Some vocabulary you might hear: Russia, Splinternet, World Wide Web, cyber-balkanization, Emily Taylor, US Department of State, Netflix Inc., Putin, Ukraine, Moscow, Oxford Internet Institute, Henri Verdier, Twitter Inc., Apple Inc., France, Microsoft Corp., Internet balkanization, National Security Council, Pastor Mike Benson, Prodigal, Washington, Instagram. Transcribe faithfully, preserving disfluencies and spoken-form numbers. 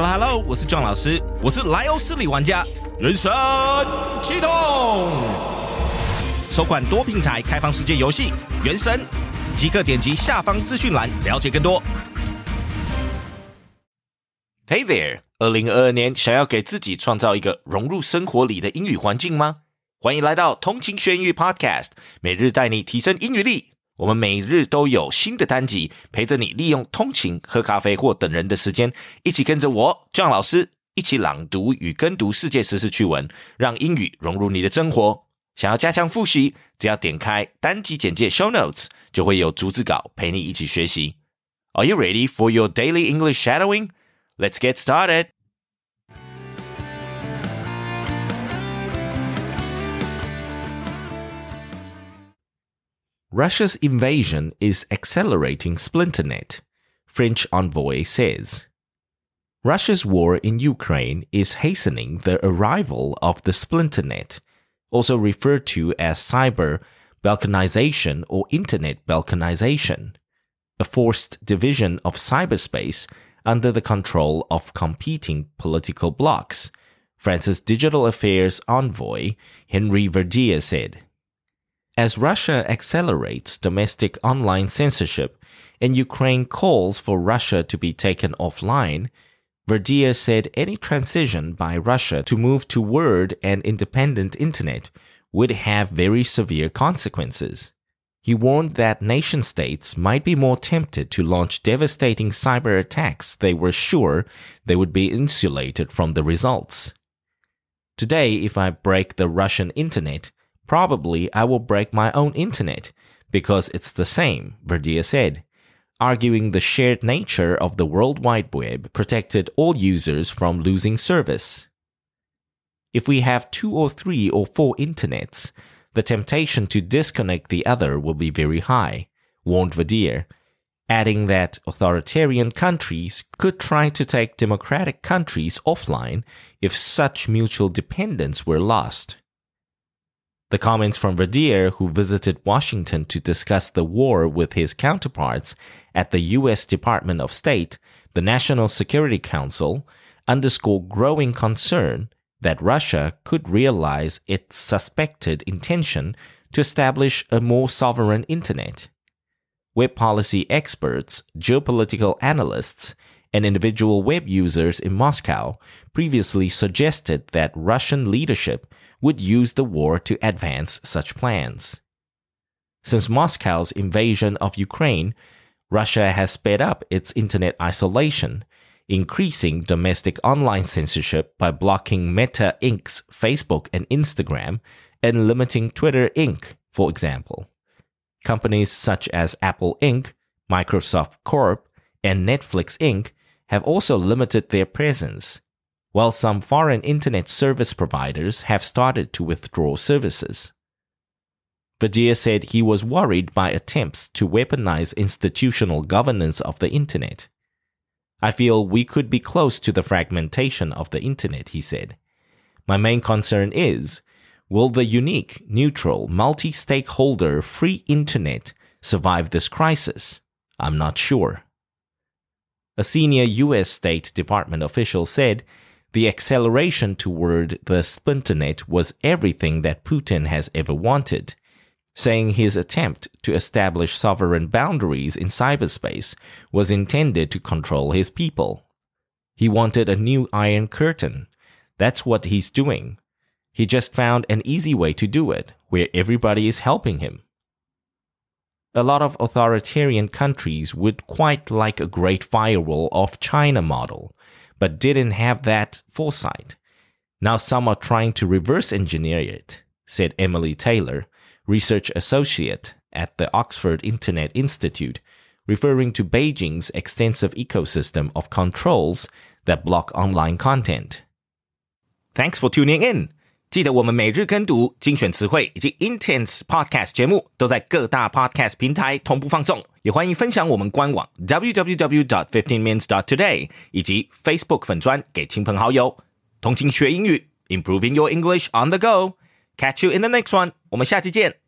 Hello Hello， 我是John老师，我是莱欧斯里玩家，人生启动，首款多平台开放世界游戏《原神》，即刻点击下方资讯栏了解更多。Hey there， 二零二二年想要给自己创造一个融入生活里的英语环境吗？欢迎来到通勤学英语 Podcast， 每日带你提升英语力。我们每日都有新的单集陪着你，利用通勤、喝咖啡或等人的时间，一起跟着我 John 老师一起朗读与跟读世界时事趣闻，让英语融入你的生活。想要加强复习，只要点开单集简介 show notes， 就会有逐字稿陪你一起学习。Are you ready for your daily English shadowing? Let's get started! Russia's invasion is accelerating Splinternet, French envoy says. Russia's war in Ukraine is hastening the arrival of the Splinternet, also referred to as cyber-balkanization or Internet balkanization, a forced division of cyberspace under the control of competing political blocs, France's digital affairs envoy Henri Verdier said.As Russia accelerates domestic online censorship and Ukraine calls for Russia to be taken offline, Verdier said any transition by Russia to move toward an independent internet would have very severe consequences. He warned that nation-states might be more tempted to launch devastating cyber attacks they were sure they would be insulated from the results. Today, if I break the Russian internet,Probably I will break my own internet, because it's the same, Verdier said, arguing the shared nature of the World Wide Web protected all users from losing service. If we have two or three or four internets, the temptation to disconnect the other will be very high, warned Verdier, adding that authoritarian countries could try to take democratic countries offline if such mutual dependence were lost.The comments from Verdier, who visited Washington to discuss the war with his counterparts at the U S Department of State, the National Security Council, underscore growing concern that Russia could realize its suspected intention to establish a more sovereign internet. Web policy experts, geopolitical analysts, and individual web users in Moscow previously suggested that Russian leadership would use the war to advance such plans. Since Moscow's invasion of Ukraine, Russia has sped up its internet isolation, increasing domestic online censorship by blocking Meta Incorporated's Facebook and Instagram and limiting Twitter Incorporated, for example. Companies such as Apple Incorporated, Microsoft Corp., and Netflix Incorporated have also limited their presence.While some foreign internet service providers have started to withdraw services. Verdier said he was worried by attempts to weaponize institutional governance of the internet. I feel we could be close to the fragmentation of the internet, he said. My main concern is, will the unique, neutral, multi-stakeholder free internet survive this crisis? I'm not sure. A senior U S State Department official said,The acceleration toward the Splinternet was everything that Putin has ever wanted, saying his attempt to establish sovereign boundaries in cyberspace was intended to control his people. He wanted a new Iron Curtain. That's what he's doing. He just found an easy way to do it, where everybody is helping him. A lot of authoritarian countries would quite like a great firewall of China model.But didn't have that foresight. Now some are trying to reverse engineer it, said Emily Taylor, research associate at the Oxford Internet Institute, referring to Beijing's extensive ecosystem of controls that block online content. Thanks for tuning in. 记得我们每日跟读精选词汇以及 Intense Podcast 节目都在各大 Podcast 平台同步放送也欢迎分享我们官网 w w w dot fifteen minutes dot today 以及 Facebook 粉专给亲朋好友同情学英语 Improving your English on the go Catch you in the next one 我们下期见